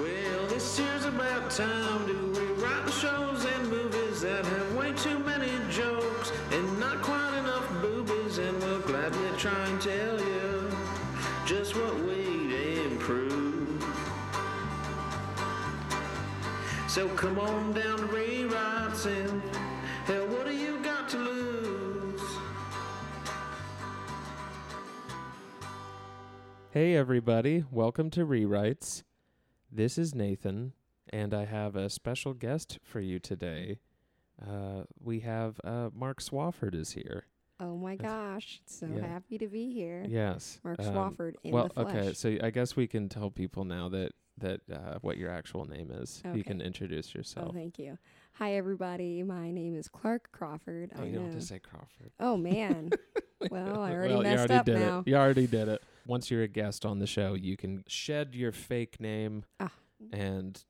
Well, this year's about time to rewrite the shows and movies that have way too many jokes and not quite enough boobies, and we'll gladly try and tell you just what we'd improve. So come on down to rewrites and hell, what do you got to lose? Hey everybody, welcome to Rewrites. This is Nathan, and I have a special guest for you today. We have Mark Swofford is here. Oh my gosh, happy to be here. Yes. Mark Swofford the flesh. Okay, so I guess we can tell people now that what your actual name is. Okay. You can introduce yourself. Oh, thank you. Hi, everybody. My name is Clark Crawford. Oh, you don't have to say Crawford. Oh, man. Well, I already messed up now. You already did it. Once you're a guest on the show, you can shed your fake name and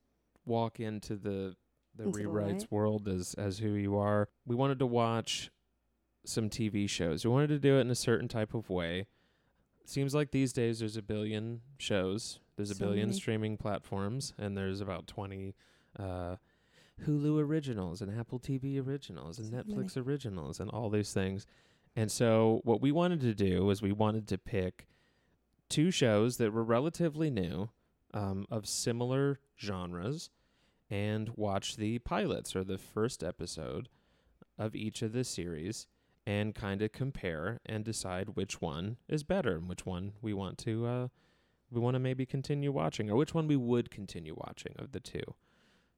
walk into the rewrites world as who you are. We wanted to watch some TV shows. We wanted to do it in a certain type of way. Seems like these days there's a billion shows. There's a billion streaming platforms, and there's about 20 Hulu originals and Apple TV originals and Netflix originals and all these things. And so what we wanted to do was we wanted to pick two shows that were relatively new, of similar genres, and watch the pilots or the first episode of each of the series and kind of compare and decide which one is better and which one we want to maybe continue watching, or which one we would continue watching of the two.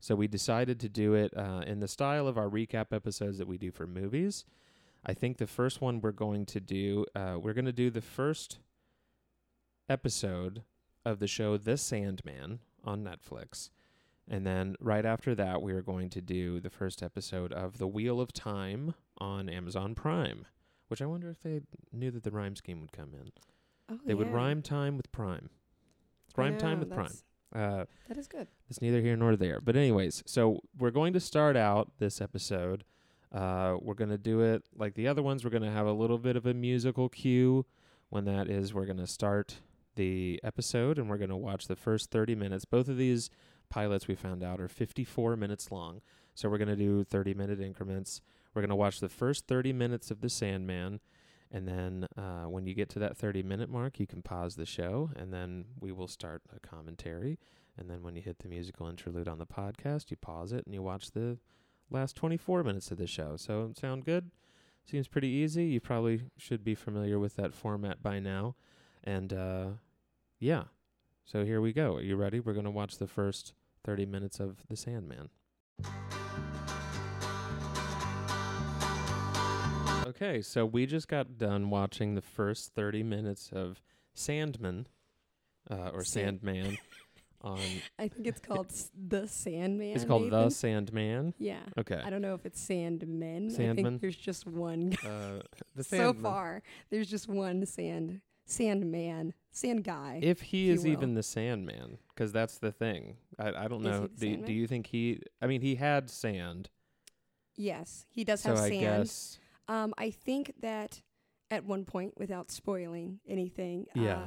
So we decided to do it in the style of our recap episodes that we do for movies. I think the first one we're going to do, the first episode of the show The Sandman on Netflix. And then right after that, we are going to do the first episode of The Wheel of Time on Amazon Prime, which I wonder if they knew that the rhyme scheme would come in. Oh, they would rhyme time with Prime. Prime. That is good. It's neither here nor there. But anyways, so we're going to start out this episode. We're going to do it like the other ones. We're going to have a little bit of a musical cue. When that is, we're going to start the episode, and we're going to watch the first 30 minutes. Both of these pilots, we found out, are 54 minutes long. So we're going to do 30-minute increments. We're going to watch the first 30 minutes of The Sandman. And then when you get to that 30-minute mark, you can pause the show, and then we will start a commentary. And then when you hit the musical interlude on the podcast, you pause it, and you watch the last 24 minutes of the show. So sound good? Seems pretty easy. You probably should be familiar with that format by now. And so here we go. Are you ready? We're going to watch the first 30 minutes of The Sandman. Okay, so we just got done watching the first 30 minutes of Sandman, Sandman. I think it's called The Sandman. It's called The Sandman? Yeah. Okay. I don't know if it's Sandmen. Sandman? I think there's just one. The Sandman. So far, there's just one Sandman. Sand guy. If he is even the Sandman, because that's the thing. I don't know. Do you think he had sand. Yes, he does have sand. I guess. I think that at one point, without spoiling anything. Yeah.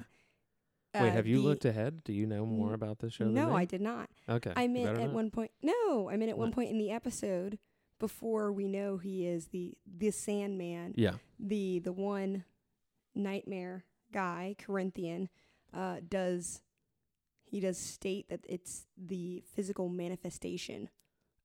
Wait, have you looked ahead? Do you know more about this show? No, I did not. Okay. I meant at one point in the episode, before we know he is the Sandman. Yeah. The one nightmare guy, Corinthian, does state that it's the physical manifestation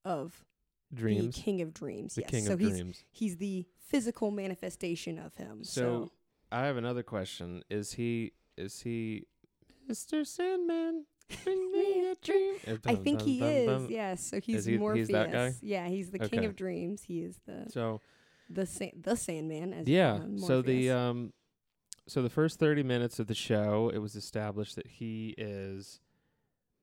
of dreams. The King of Dreams. The King of Dreams. He's the physical manifestation of him. So I have another question. Is he Mr. Sandman, bring me a dream. I think he is. Yes. So he's Morpheus. He's that guy? Yeah, he's the King of Dreams. He is the Sandman. As Morpheus. So the first 30 minutes of the show, it was established that he is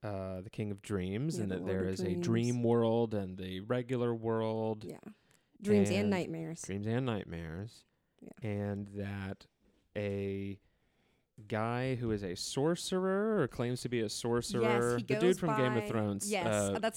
the King of Dreams, and that there is a dream world and a regular world. Yeah, dreams and nightmares. Yeah. And that a guy who is a sorcerer or claims to be a sorcerer. Yes, the dude from Game of Thrones. Yes,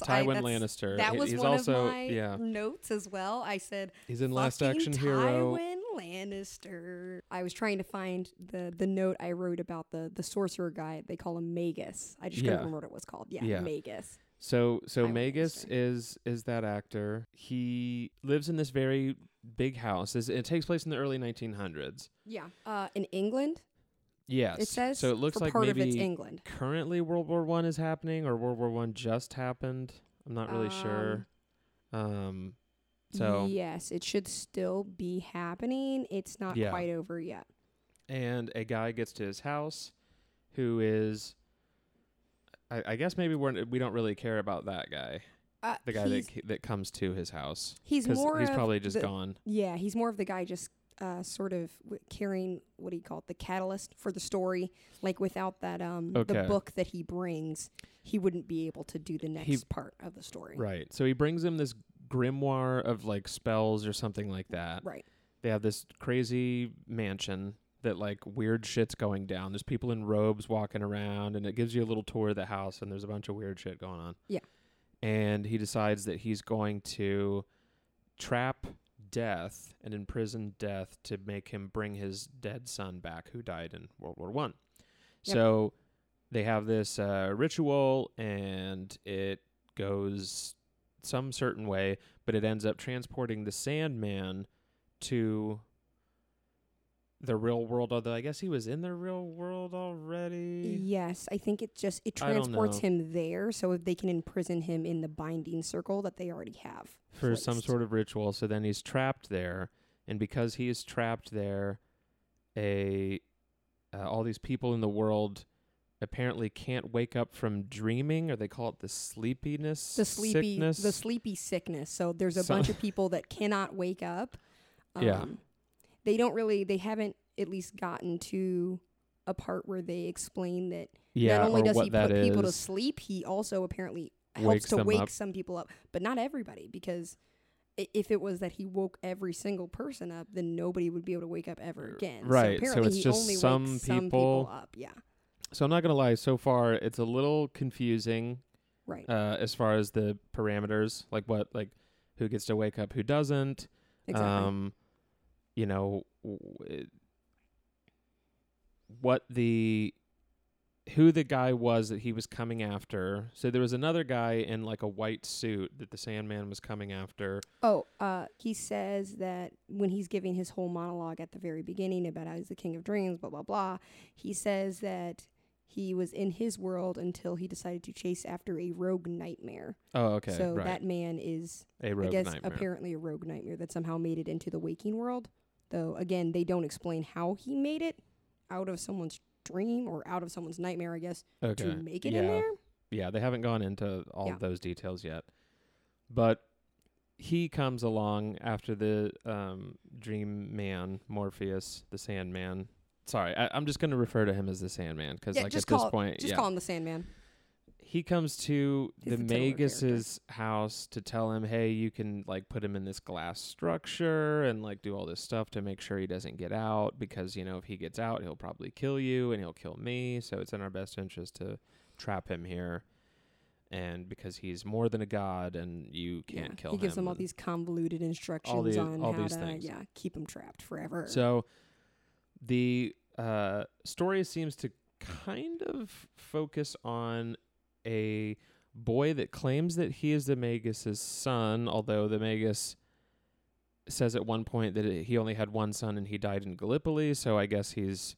Tywin Lannister. That was one of my notes as well. I said he's in Last Action Hero. Tywin Lannister. I was trying to find the note I wrote about the sorcerer guy. They call him Magus. I just couldn't remember what it was called. Yeah. Magus. So Magus is that actor. He lives in this very big house. It takes place in the early 1900s. Yeah. In England? Yes. It says so it looks like part maybe of it's England. Currently World War I is happening or World War I just happened. I'm not really sure. So yes, it should still be happening. It's not quite over yet. And a guy gets to his house who is... I guess maybe we don't really care about that guy, the guy that comes to his house. He's probably just gone. Yeah, he's more of the guy just sort of carrying what he called the catalyst for the story. Like without that the book that he brings, he wouldn't be able to do the next part of the story. Right. So he brings him this grimoire of like spells or something like that. Right. They have this crazy mansion that like weird shit's going down. There's people in robes walking around and it gives you a little tour of the house and there's a bunch of weird shit going on. Yeah. And he decides that he's going to trap death and imprison death to make him bring his dead son back who died in World War I. Yep. So they have this ritual and it goes some certain way, but it ends up transporting the Sandman to... the real world, although I guess he was in the real world already. Yes, I think it transports him there, so they can imprison him in the binding circle that they already have. For some sort of ritual, so then he's trapped there, and because he is trapped there, all these people in the world apparently can't wake up from dreaming, or they call it the sleepiness, sickness. The sleepy sickness, so there's a bunch of people that cannot wake up. Yeah. They haven't at least gotten to a part where they explain that not only does he put people to sleep, he also apparently helps to wake some people up, but not everybody, because if it was that he woke every single person up, then nobody would be able to wake up ever again. Right. So it's just some people up. Yeah. So I'm not going to lie. So far, it's a little confusing. Right. As far as the parameters, like who gets to wake up, who doesn't. Exactly. You know, who the guy was that he was coming after. So there was another guy in like a white suit that the Sandman was coming after. Oh, he says that when he's giving his whole monologue at the very beginning about how he's the king of dreams, blah, blah, blah. He says that he was in his world until he decided to chase after a rogue nightmare. Oh, okay. So that man is, apparently a rogue nightmare that somehow made it into the waking world. Though, again, they don't explain how he made it out of someone's dream or out of someone's nightmare, I guess, to make it in there. Yeah, they haven't gone into all of those details yet. But he comes along after the dream man, Morpheus, the Sandman. Sorry, I'm just going to refer to him as the Sandman because call him the Sandman. He comes to the Magus's house to tell him, hey, you can like put him in this glass structure and like do all this stuff to make sure he doesn't get out because, you know, if he gets out, he'll probably kill you and he'll kill me. So it's in our best interest to trap him here. And because he's more than a god and you can't kill him. He gives him all these convoluted instructions on how to keep him trapped forever. So the story seems to kind of focus on a boy that claims that he is the Magus's son, although the Magus says at one point that he only had one son and he died in Gallipoli, so I guess he's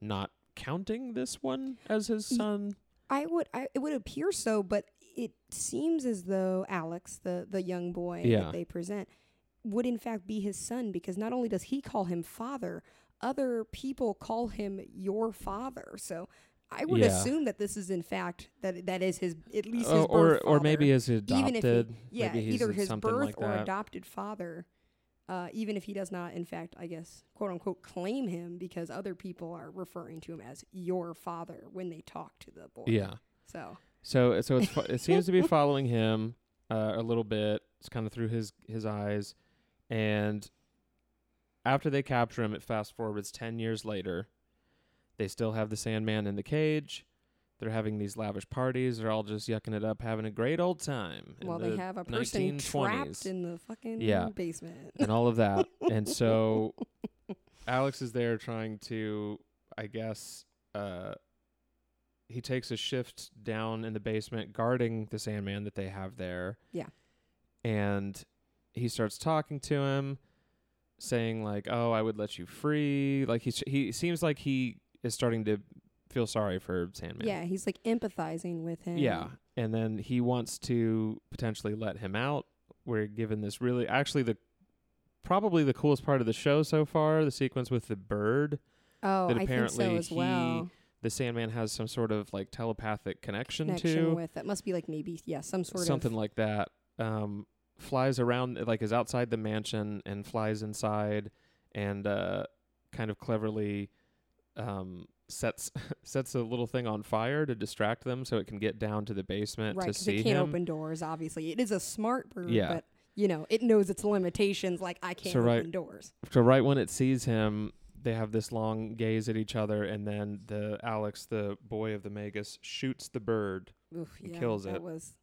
not counting this one as his son. It would appear so, but it seems as though Alex, the young boy that they present, would in fact be his son, because not only does he call him father, other people call him your father, so I would assume that this is in fact that is his at least his birth father, or maybe his adopted, either his birth like or that. Adopted father. Even if he does not, in fact, I guess, quote unquote, claim him, because other people are referring to him as your father when they talk to the boy. Yeah. So it's it seems to be following him a little bit. It's kind of through his eyes, and after they capture him, it fast forwards 10 years later. They still have the Sandman in the cage. They're having these lavish parties. They're all just yucking it up, having a great old time. While they have a person 1920s. Trapped in the fucking basement. And all of that. And so Alex is there trying to, I guess, he takes a shift down in the basement guarding the Sandman that they have there. Yeah. And he starts talking to him, saying like, oh, I would let you free. Like he seems like he is starting to feel sorry for Sandman. Yeah, he's like empathizing with him. Yeah, and then he wants to potentially let him out. We're given this really, actually probably the coolest part of the show so far, the sequence with the bird. Oh, that apparently I think so as well. The Sandman has some sort of like telepathic connection to. With it must be like maybe some sort something like that. Flies around, like is outside the mansion and flies inside, and kind of cleverly. Sets a little thing on fire to distract them so it can get down to the basement to see him. Right, 'cause it can't open doors, obviously. It is a smart bird, but, you know, it knows its limitations, like, I can't open doors. So right when it sees him, they have this long gaze at each other, and then Alex, the boy of the Magus, shoots the bird. Oof, and kills it. I was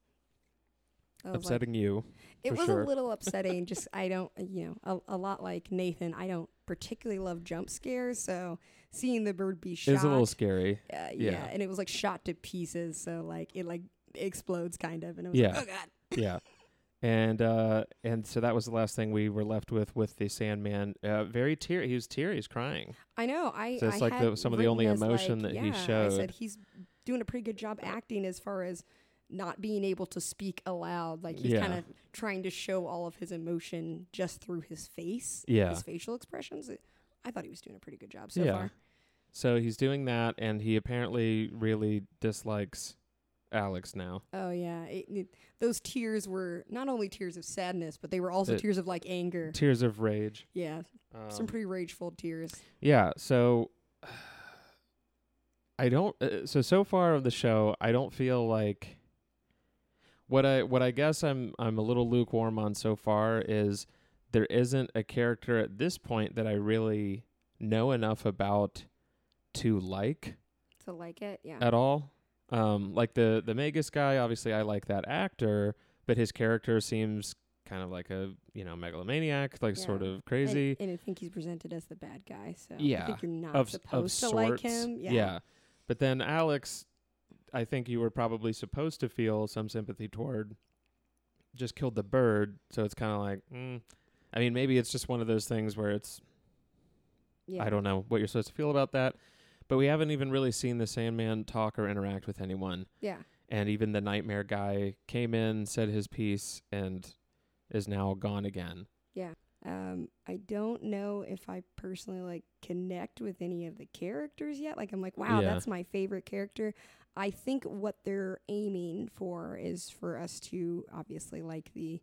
upsetting like, you. It was a little upsetting. Just, I don't, you know, a lot like Nathan, I don't particularly love jump scares, so seeing the bird be shot. It was a little scary. Yeah, and it was like shot to pieces, so like it like explodes kind of, and it was like, oh God. Yeah. And so that was the last thing we were left with the Sandman. Very teary. He was teary. He's crying. I know. So it's like some of the only emotion like, that he showed. I said he's doing a pretty good job acting as far as not being able to speak aloud. Like he's kind of trying to show all of his emotion just through his face, his facial expressions. I thought he was doing a pretty good job so far. So he's doing that, and he apparently really dislikes Alex now. Oh, yeah. Those tears were not only tears of sadness, but they were also tears of, like, anger. Tears of rage. Yeah. Some pretty rageful tears. Yeah. So I don't... so far of the show, I don't feel like... What I guess I'm a little lukewarm on so far is... There isn't a character at this point that I really know enough about to like. To like it, yeah. At all. Like the Magus guy, obviously I like that actor, but his character seems kind of like a, you know, megalomaniac, like sort of crazy. And I think he's presented as the bad guy, so I think you're not supposed to like him. Yeah. But then Alex, I think you were probably supposed to feel some sympathy toward, just killed the bird, so it's kind of like... I mean, maybe it's just one of those things where it's, I don't know what you're supposed to feel about that, but we haven't even really seen the Sandman talk or interact with anyone. Yeah. And even the nightmare guy came in, said his piece, and is now gone again. Yeah. I don't know if I personally like connect with any of the characters yet. Like, I'm like, wow, that's my favorite character. I think what they're aiming for is for us to obviously like the...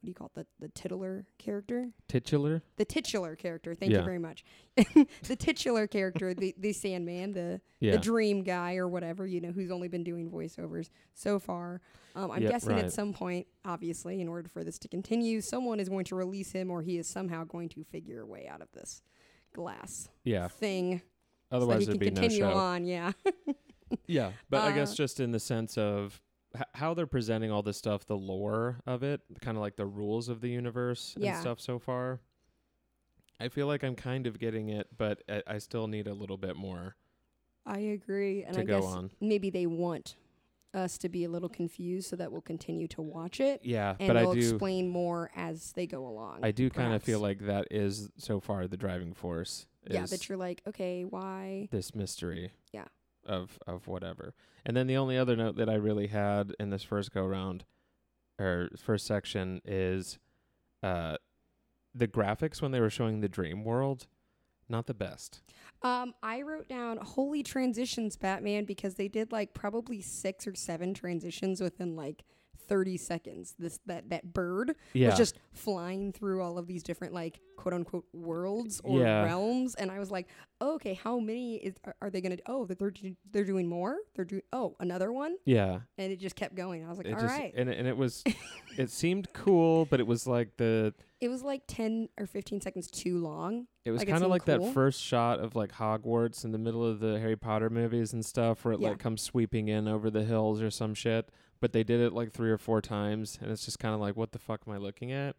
What do you call it? The titular character? Titular? The titular character. Thank you very much. The titular character, the Sandman, the dream guy or whatever, you know, who's only been doing voiceovers so far. I'm guessing at some point, obviously, in order for this to continue, someone is going to release him or he is somehow going to figure a way out of this glass thing. Otherwise, so he can continue on. Yeah. Yeah. But I guess just in the sense of how they're presenting all this stuff, the lore of it, kind of like the rules of the universe and stuff so far. I feel like I'm kind of getting it, but I still need a little bit more. I agree. And I guess maybe they want us to be a little confused so that we'll continue to watch it. Yeah. And they'll explain more as they go along. I do kind of feel like that is so far the driving force. Yeah. That you're like, okay, why? This mystery. Yeah. Of whatever. And then the only other note that I really had in this first go round or first section is the graphics when they were showing the dream world, not the best. I wrote down holy transitions, Batman, because they did like probably 6 or 7 transitions within like 30 seconds. That bird was just flying through all of these different, like, quote unquote worlds or realms, and I was like, oh, okay, how many are they gonna do? Oh, they're doing more. They're doing another one. Yeah, and it just kept going. I was like, all right, and it was, it seemed cool, but it was like it was like 10 or 15 seconds too long. It was kind of like cool. That first shot of like Hogwarts in the middle of the Harry Potter movies and stuff, where it like comes sweeping in over the hills or some shit. But they did it like 3 or 4 times, and it's just kind of like, what the fuck am I looking at?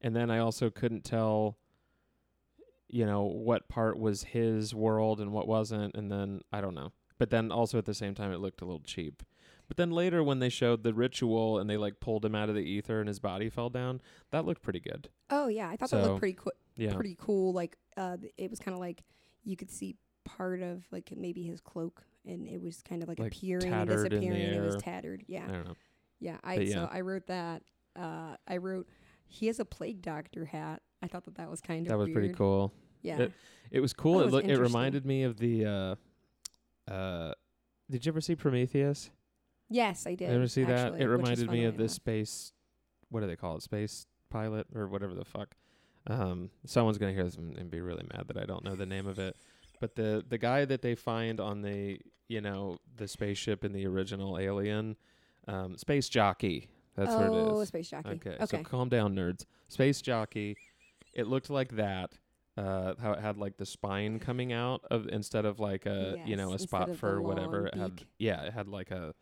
And then I also couldn't tell, you know, what part was his world and what wasn't, and then I don't know. But then also at the same time, it looked a little cheap. But then later when they showed the ritual and they like pulled him out of the ether and his body fell down, that looked pretty good. Oh yeah, I thought that looked pretty cool. Yeah, pretty cool. Like it was kind of like you could see part of like maybe his cloak. And it was kind of like appearing and disappearing. It was tattered. Yeah. I don't know. Yeah. So I wrote that. I wrote, he has a plague doctor hat. I thought that was kind of weird. That was pretty cool. Yeah. It was cool. It reminded me of the, did you ever see Prometheus? Yes, I did. Did you ever see that? It reminded me of the space, what do they call it? Space pilot or whatever the fuck. Someone's going to hear this and be really mad that I don't know the name of it. But the guy that they find on the, you know, the spaceship in the original Alien, Space Jockey. That's what it is. Oh, Space Jockey. Okay, so calm down, nerds. Space Jockey. It looked like that. How it had like the spine coming out of instead of like a you know, a spot for whatever. It had, it had like a,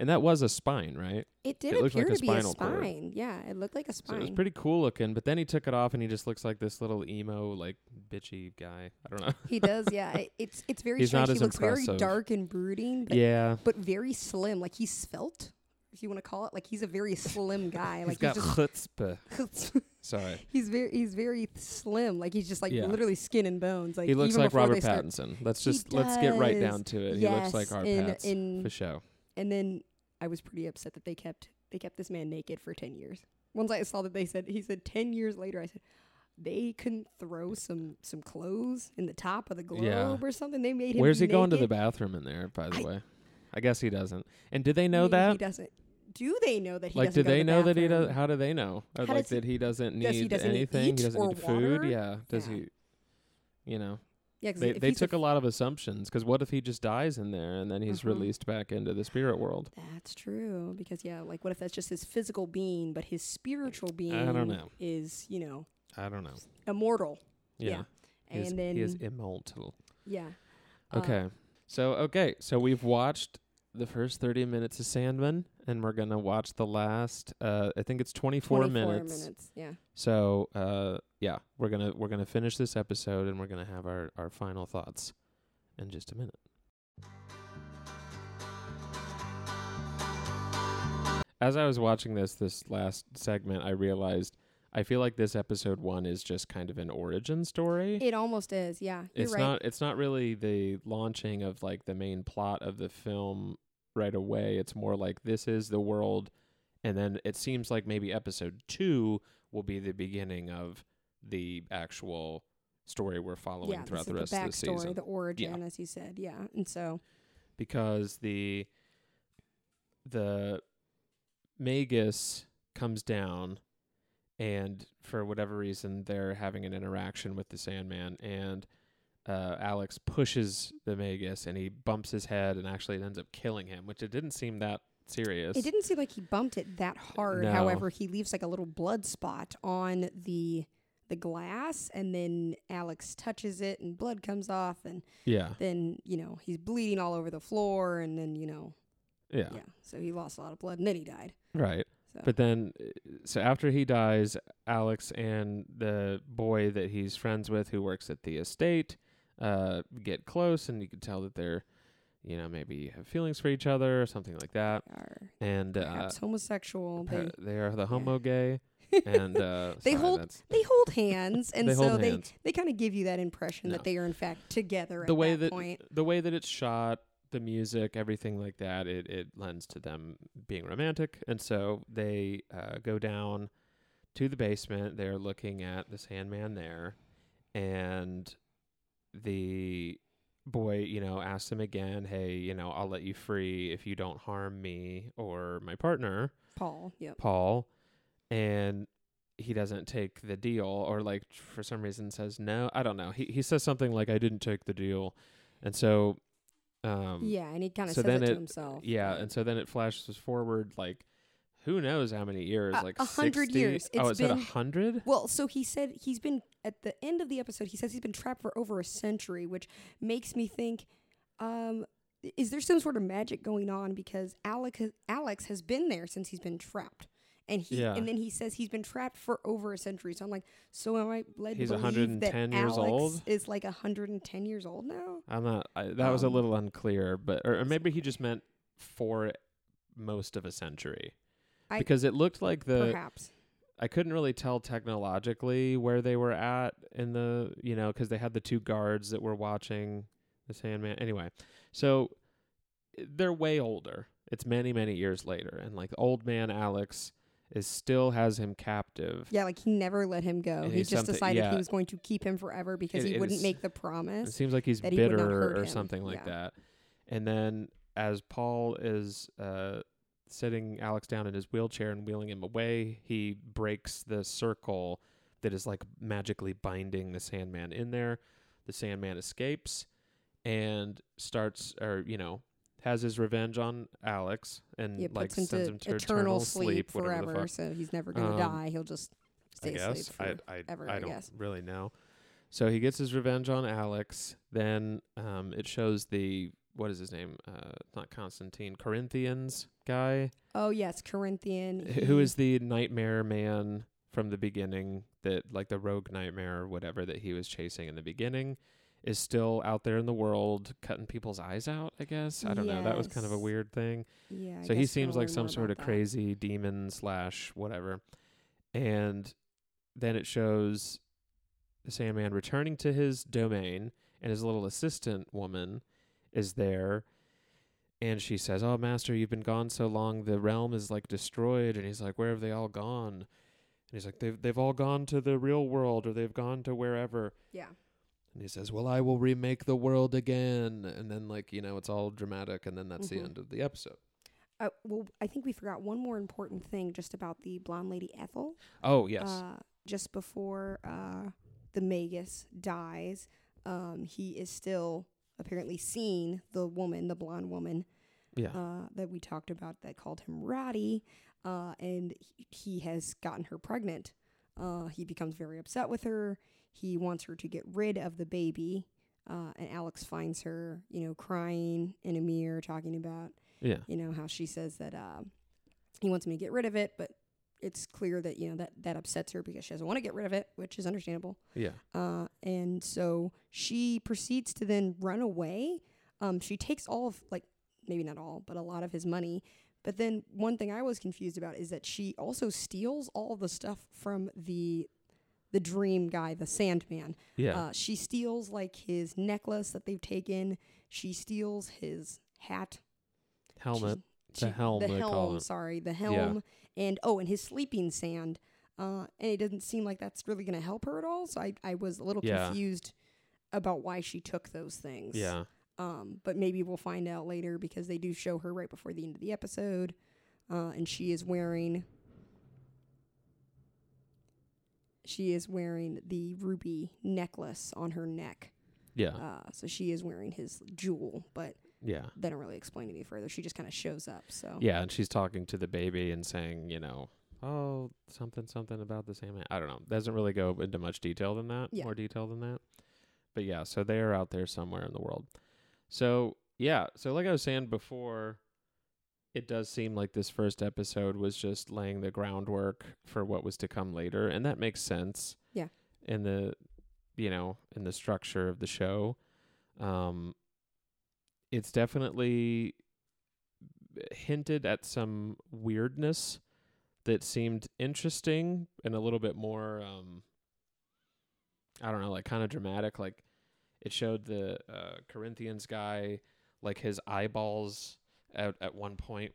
and that was a spine, right? It did appear to be a spine. Yeah, it looked like a spine. So it was pretty cool looking, but then he took it off and he just looks like this little emo, like bitchy guy. I don't know. He does, yeah. It's very strange. He looks very dark and brooding, but very slim. Like he's svelte, if you want to call it. Like he's a very slim guy. Like he's got chutzpah. Sorry. He's very slim. Like he's just like literally skin and bones. Like he looks like Robert Pattinson. Let's get right down to it. Yes, he looks like our Pats for show. And then I was pretty upset that they kept this man naked for 10 years. Once I saw that he said 10 years later, I said, they couldn't throw some clothes in the top of the globe or something. They made him Where's he naked. Going to the bathroom in there, by the way? I guess he doesn't. And do they know that? He doesn't. Do they know that he doesn't go to the bathroom? Like, do they know that he doesn't? How do they know? Like that he doesn't need anything? He doesn't need food? Yeah. Does he, you know? Yeah, they took a lot of assumptions, because what if he just dies in there and then he's released back into the spirit world? That's true, because, like, what if that's just his physical being, but his spiritual being is, you know... I don't know. Immortal. Yeah. He is immortal. Yeah. Okay. So we've watched the first 30 minutes of Sandman, and we're going to watch the last, I think it's 24 minutes. 24 minutes, yeah. So, we're gonna finish this episode, and we're gonna have our final thoughts in just a minute. As I was watching this last segment, I realized I feel like this episode 1 is just kind of an origin story. It almost is, yeah. It's not really the launching of like the main plot of the film right away. It's more like this is the world, and then it seems like maybe episode 2 will be the beginning of the actual story we're following throughout the rest of the season. The origin, as you said, and so because the Magus comes down, and for whatever reason they're having an interaction with the Sandman, and Alex pushes the Magus, and he bumps his head, and actually it ends up killing him, which it didn't seem that serious. It didn't seem like he bumped it that hard. No. However, he leaves like a little blood spot on the glass, and then Alex touches it and blood comes off, and then, you know, he's bleeding all over the floor, and then, you know, so he lost a lot of blood, and then he died. Right. So. But then, so after he dies, Alex and the boy that he's friends with who works at the estate get close, and you can tell that they're, you know, maybe have feelings for each other or something like that. They are. And perhaps homosexual. They are the homo gay. And they hold hands, and they kind of give you that impression that they are in fact together at that point. The way that it's shot, the music, everything like that, it lends to them being romantic. And so they go down to the basement. They're looking at the Sandman there, and the boy, you know, asked him again, hey, you know, I'll let you free if you don't harm me or my partner. Paul. Yep. Paul. And he doesn't take the deal, or like for some reason says no. I don't know. He says something like, I didn't take the deal. And so. Yeah. And he kind of says it to himself. Yeah. And so then it flashes forward like, who knows how many years? Like 100 years. Oh, it's been 100? Well, so he said he's been, at the end of the episode, he says he's been trapped for over a century, which makes me think, is there some sort of magic going on? Because Alex has been there since he's been trapped. And then he says he's been trapped for over a century. So I'm like, so am I led to believe that Alex is like 110 years old now? I'm not, that was a little unclear, but or maybe he just meant for most of a century. Because it looked like perhaps. I couldn't really tell technologically where they were at in the, you know, because they had the two guards that were watching the Sandman. Anyway, so they're way older. It's many, many years later. And like old man Alex still has him captive. Yeah, like he never let him go. And he just decided he was going to keep him forever because he wouldn't make the promise. It seems like he's bitter or something like that. And then as Paul is... sitting Alex down in his wheelchair and wheeling him away, he breaks the circle that is like magically binding the Sandman in there. The Sandman escapes and has his revenge on Alex and sends him to eternal sleep forever. So he's never going to die. He'll just stay asleep forever. I don't really know. So he gets his revenge on Alex. Then it shows the, what is his name? Not Constantine, Corinthians guy. Oh, yes, Corinthian. Who is the nightmare man from the beginning that, like the rogue nightmare or whatever that he was chasing in the beginning, is still out there in the world cutting people's eyes out, I guess. I don't know. That was kind of a weird thing. Yeah. So he seems like some sort of crazy demon / whatever. And then it shows the Sandman returning to his domain, and his little assistant woman is there, and she says, oh, master, you've been gone so long, the realm is like destroyed. And he's like, where have they all gone? And he's like, they've all gone to the real world, or they've gone to wherever. Yeah. And he says, well, I will remake the world again. And then, like, you know, it's all dramatic, and then that's the end of the episode. Well, I think we forgot one more important thing just about the blonde lady Ethel. Oh, yes. Just before the Magus dies, he is still apparently seen the blonde woman that we talked about that called him Roddy, and he has gotten her pregnant. He becomes very upset with her. He wants her to get rid of the baby, and Alex finds her, you know, crying in a mirror, talking about, you know, how she says that he wants me to get rid of it, but it's clear that, you know, that upsets her because she doesn't want to get rid of it, which is understandable. Yeah. And so she proceeds to then run away. She takes all of, like, maybe not all, but a lot of his money. But then one thing I was confused about is that she also steals all the stuff from the dream guy, the Sandman. Yeah. She steals, like, his necklace that they've taken. She steals his hat. Helmet. The helm. Yeah. And his sleeping sand. And it doesn't seem like that's really going to help her at all. So I was a little confused about why she took those things. Yeah. But maybe we'll find out later, because they do show her right before the end of the episode. And she is wearing the ruby necklace on her neck. Yeah. So she is wearing his jewel, but... Yeah. They don't really explain any further. She just kind of shows up. So yeah, and she's talking to the baby and saying, you know, oh, something about the Sandman. I don't know. Doesn't really go into much detail than that. Yeah. More detail than that. But yeah, so they are out there somewhere in the world. So yeah, so like I was saying before, it does seem like this first episode was just laying the groundwork for what was to come later, and that makes sense. Yeah. In the, you know, in the structure of the show. It's definitely hinted at some weirdness that seemed interesting and a little bit more, I don't know, like kind of dramatic. Like it showed the Corinthians guy, like his eyeballs at one point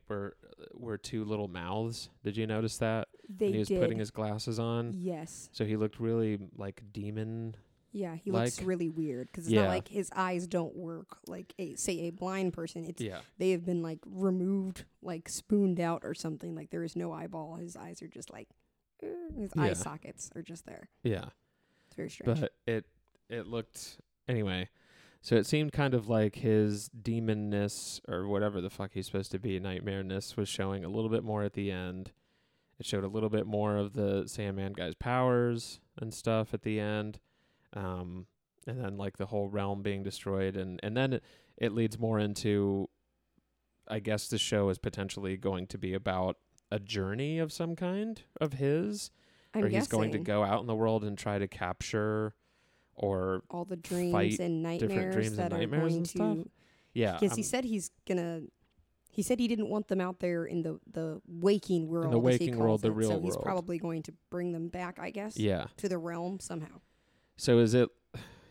were two little mouths. Did you notice that? He was putting his glasses on. Yes. So he looked really like demon Yeah, he looks really weird because it's not like his eyes don't work like a blind person. It's they have been like removed, like spooned out or something. Like there is no eyeball. His eyes are just like his eye sockets are just there. Yeah, it's very strange. But it looked anyway. So it seemed kind of like his demonness or whatever the fuck he's supposed to be, nightmareness, was showing a little bit more at the end. It showed a little bit more of the Sandman guy's powers and stuff at the end. And then like the whole realm being destroyed. And then it leads more into, I guess the show is potentially going to be about a journey of some kind of his. I'm guessing. He's going to go out in the world and try to capture or all the dreams and nightmares and stuff. Yeah. Because he said he said he didn't want them out there in the waking world. In the waking world, the real world. So he's probably going to bring them back, I guess. Yeah. To the realm somehow. So is it,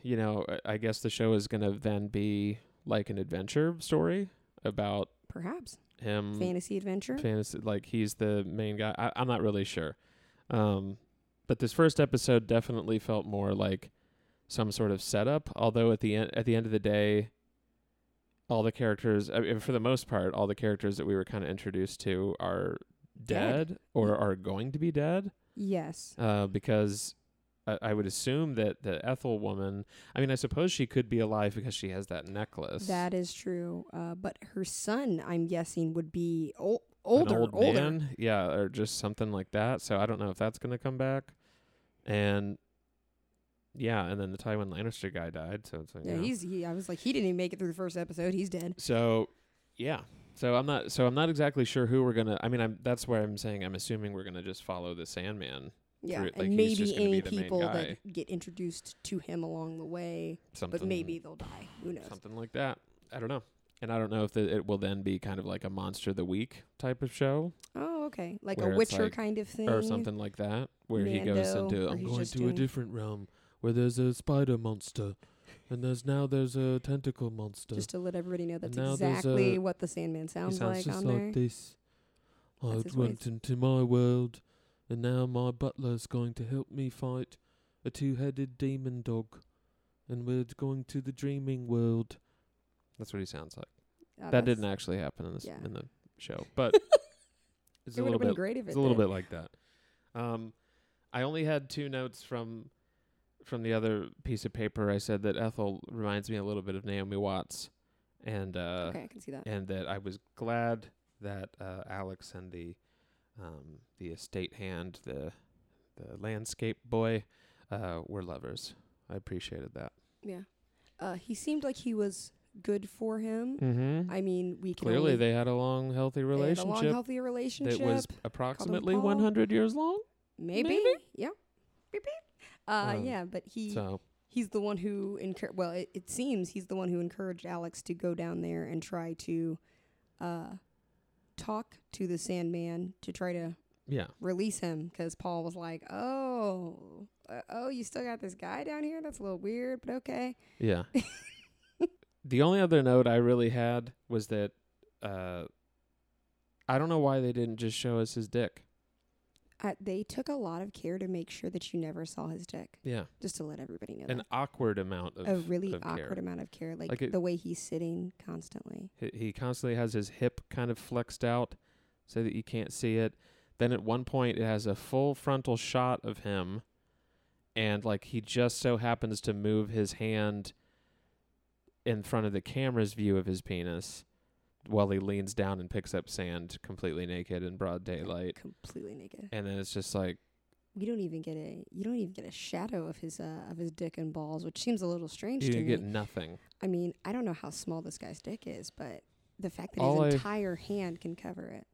you know, I guess the show is going to then be like an adventure story about perhaps him. Fantasy adventure. Fantasy, like he's the main guy. I'm not really sure. But this first episode definitely felt more like some sort of setup. Although at the end of the day, all the characters, I mean, for the most part, all the characters that we were kind of introduced to are dead or are going to be dead. Yes. Because I would assume that the Ethel woman, I mean, I suppose she could be alive because she has that necklace. That is true. But her son, I'm guessing, would be older. Man, yeah, or just something like that. So I don't know if that's going to come back. And yeah, and then the Tywin Lannister guy died, so it's like I was like, he didn't even make it through the first episode. He's dead. So, yeah. So I'm not exactly sure who we're gonna. I mean, that's where I'm saying I'm assuming we're gonna just follow the Sandman. Yeah, through, and maybe any people that get introduced to him along the way, but maybe they'll die. Who knows? Something like that. I don't know, and I don't know if it will then be kind of like a Monster of the Week type of show. Oh, okay, like a Witcher like, kind of thing, or something like that, where Mando, he goes into I'm going to a different realm. Where there's a spider monster, and there's a tentacle monster. Just to let everybody know, that's exactly what the Sandman sounds like just on like there. This. I went into my world, and now my butler's going to help me fight a two-headed demon dog, and we're going to the dreaming world. That's what he sounds like. That didn't actually happen in the show, but it's a little bit. It's a little bit like that. I only had two notes from the other piece of paper. I said that Ethel reminds me a little bit of Naomi Watts, and okay, I can see that. And that I was glad that Alex and the estate hand, the landscape boy, were lovers. I appreciated that. Yeah, he seemed like he was good for him. Mm-hmm. I mean, we can clearly they had a long, healthy relationship. That was approximately 100 years long. Maybe? Yeah. Beep, beep. Yeah, but he's the one who it seems he's the one who encouraged Alex to go down there and try to talk to the Sandman to try to release him, because Paul was like, oh, you still got this guy down here? That's a little weird, but okay. Yeah. The only other note I really had was that I don't know why they didn't just show us his dick. They took a lot of care to make sure that you never saw his dick. Yeah. Just to let everybody know. An awkward amount of care. A really awkward amount of care. Like the way he's sitting constantly. He constantly has his hip kind of flexed out so that you can't see it. Then at one point it has a full frontal shot of him. And like he just so happens to move his hand in front of the camera's view of his penis. While he leans down and picks up sand completely naked in broad daylight. Completely naked. And then it's just like you don't even get a shadow of his dick and balls, which seems a little strange to me. You get nothing. I mean, I don't know how small this guy's dick is, but the fact that his entire hand can cover it.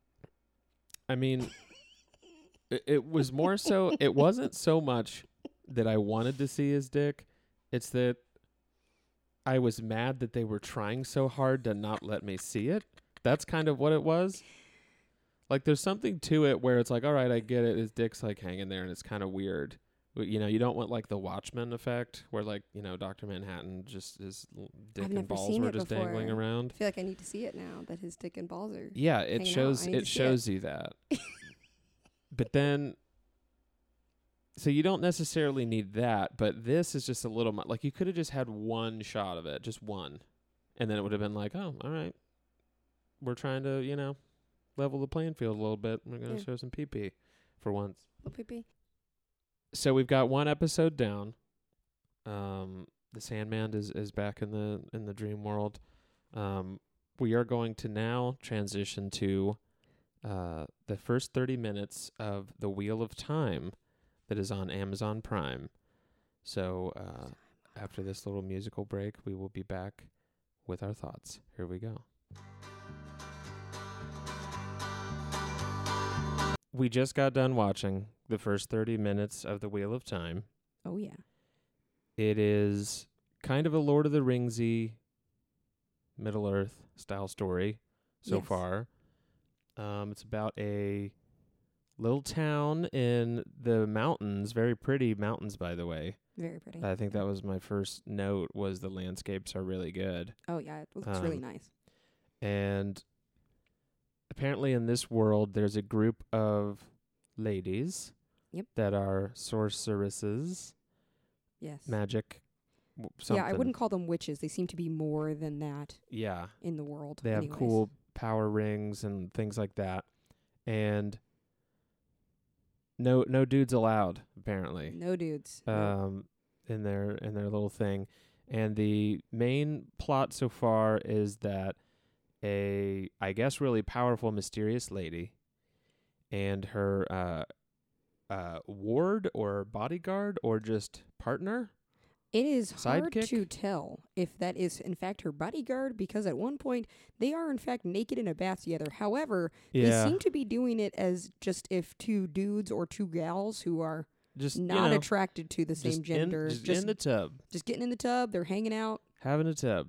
I mean it was more so it wasn't so much that I wanted to see his dick, it's that I was mad that they were trying so hard to not let me see it. That's kind of what it was. Like, there's something to it where it's like, all right, I get it. His dick's like hanging there and it's kind of weird. You know, you don't want like the Watchmen effect where like, you know, Dr. Manhattan just his dick and balls were just dangling around. I feel like I need to see it now that his dick and balls are. Yeah, it shows you that. But then So you don't necessarily need that, but this is just a little much. Like, you could have just had one shot of it, just one. And then it would have been like, oh, all right. We're trying to, you know, level the playing field a little bit. We're going to show some pee-pee for once. Well, pee-pee. So we've got one episode down. The Sandman is back in the dream world. We are going to now transition to the first 30 minutes of The Wheel of Time that is on Amazon Prime. So after this little musical break, we will be back with our thoughts. Here we go. We just got done watching the first 30 minutes of The Wheel of Time. Oh, yeah. It is kind of a Lord of the Ringsy, Middle Earth style story so far. It's about a little town in the mountains, very pretty mountains, by the way. Very pretty. I think that was my first note, was the landscapes are really good. Oh, yeah. It looks really nice. And apparently in this world, there's a group of ladies that are sorceresses. Yes. Magic. Something. Yeah, I wouldn't call them witches. They seem to be more than that in the world. They have cool power rings and things like that. And no dudes allowed, apparently. No dudes. In their little thing. And the main plot so far is that I guess really powerful, mysterious lady and her ward or bodyguard or just partner. It is hard to tell if that is, in fact, her bodyguard, because at one point, they are, in fact, naked in a bath together. However, they seem to be doing it as just if two dudes or two gals who are just not attracted to the same gender. Just in the tub. Just getting in the tub. They're hanging out. Having a tub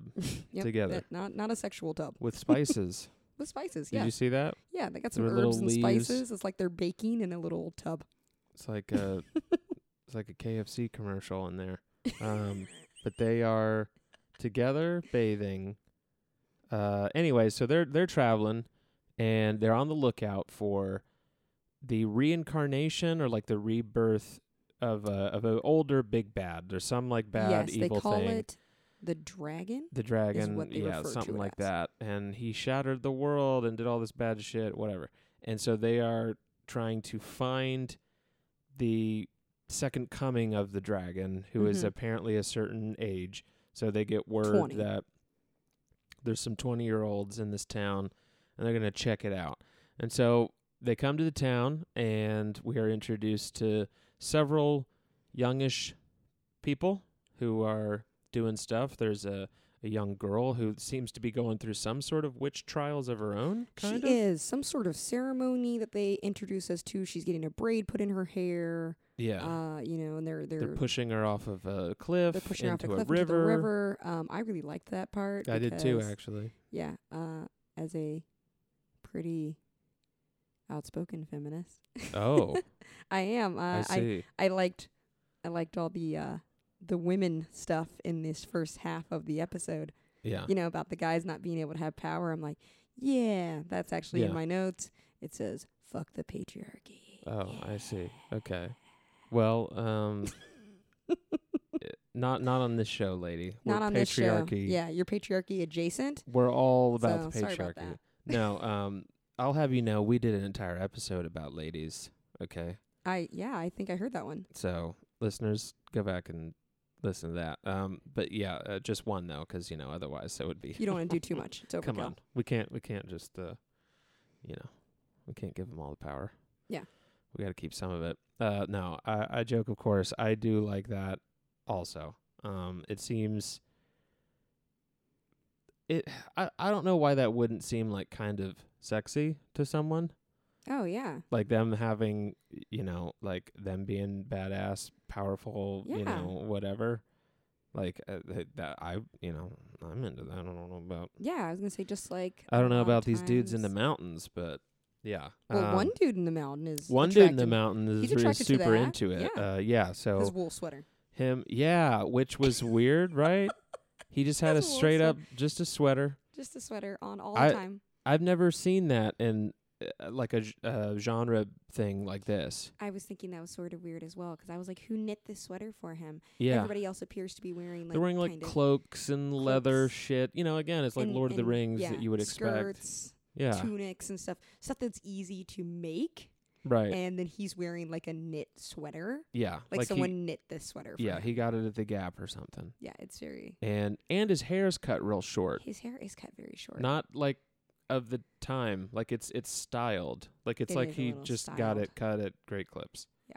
together. Not a sexual tub. With spices. With spices, yeah. Did you see that? Yeah, they got some herbs and spices. It's like they're baking in a little tub. It's like a, it's like a KFC commercial in there. But they are together bathing. Anyway, so they're traveling, and they're on the lookout for the reincarnation or like the rebirth of an older big bad. There's some like bad evil thing. Yes, they call it the dragon. The dragon, is what they refer something to like as. That. And he shattered the world and did all this bad shit, whatever. And so they are trying to find the second coming of the dragon, who is apparently a certain age. So they get word that there's some 20-year-olds in this town, and they're going to check it out. And so they come to the town, and we are introduced to several youngish people who are doing stuff. There's a young girl who seems to be going through some sort of witch trials of her own, kind of. She is. Some sort of ceremony that they introduce us to. She's getting a braid put in her hair. Yeah. And they're pushing her off of a cliff into the river. I really liked that part. I did too, actually. Yeah. As a pretty outspoken feminist. Oh. I am. I see. I liked all the women stuff in this first half of the episode. Yeah. You know, about the guys not being able to have power. I'm like, that's actually in my notes. It says, fuck the patriarchy. Oh, I see. Okay. Well, not on this show, lady. Not on this show. Yeah, you're patriarchy adjacent. We're all about the patriarchy. Sorry about that. No, I'll have you know, we did an entire episode about ladies, okay? I think I heard that one. So, listeners, go back and listen to that. But yeah, just one though, because otherwise it would be. You don't want to do too much. It's overkill. Come on, we can't just, we can't give them all the power. Yeah. We got to keep some of it. No, I joke, of course. I do like that also. It seems... I don't know why that wouldn't seem like kind of sexy to someone. Oh, yeah. Like them having, like them being badass, powerful, whatever. Like that I'm into that. I don't know about... Yeah, I was going to say just like... I don't know about these dudes in the mountains, but... Yeah. Well, one dude in the mountain is really super into it. Yeah. So his wool sweater. Him, which was weird, right? He just had a straight up just a sweater on all the time. I've never seen that in like a genre thing like this. I was thinking that was sort of weird as well, because I was like, who knit this sweater for him? Yeah. Everybody else appears to be wearing like, they're wearing like cloaks and leather shit. You know, again, it's like Lord of the Rings that you would expect. Skirts, tunics and stuff that's easy to make. Right. And then he's wearing like a knit sweater. Yeah. Like someone knit this sweater for him. He got it at the Gap or something. Yeah, it's very... And his hair's cut real short. His hair is cut very short. Not like of the time. Like it's styled. Like it's like he just got it cut at Great Clips. Yeah.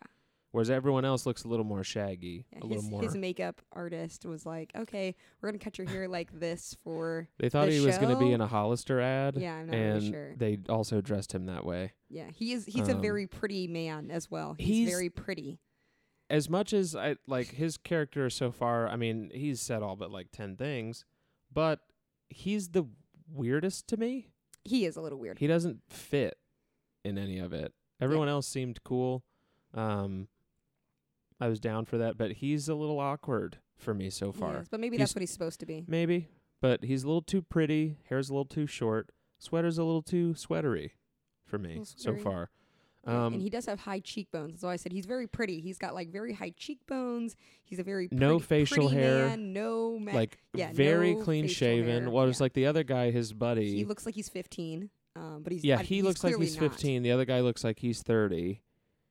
Whereas everyone else looks a little more shaggy. Yeah, his makeup artist was like, okay, we're going to cut your hair like this for They thought he was going to be in a Hollister ad. Yeah, I'm not really sure. And they also dressed him that way. Yeah, he's a very pretty man as well. He's very pretty. As much as I like his character so far, I mean, he's said all but like 10 things, but he's the weirdest to me. He is a little weird. He doesn't fit in any of it. Everyone else seemed cool. I was down for that, but he's a little awkward for me so far. Yes, but maybe that's what he's supposed to be. Maybe, but he's a little too pretty, hair's a little too short, sweater's a little too sweatery. For me so far. And he does have high cheekbones. That's why I said he's very pretty. He's got like very high cheekbones. He's a very pretty, no facial pretty hair, man, no like very clean shaven. Well, it's like the other guy, his buddy. He looks like he's 15, but he's he looks like he's 15. The other guy looks like he's 30.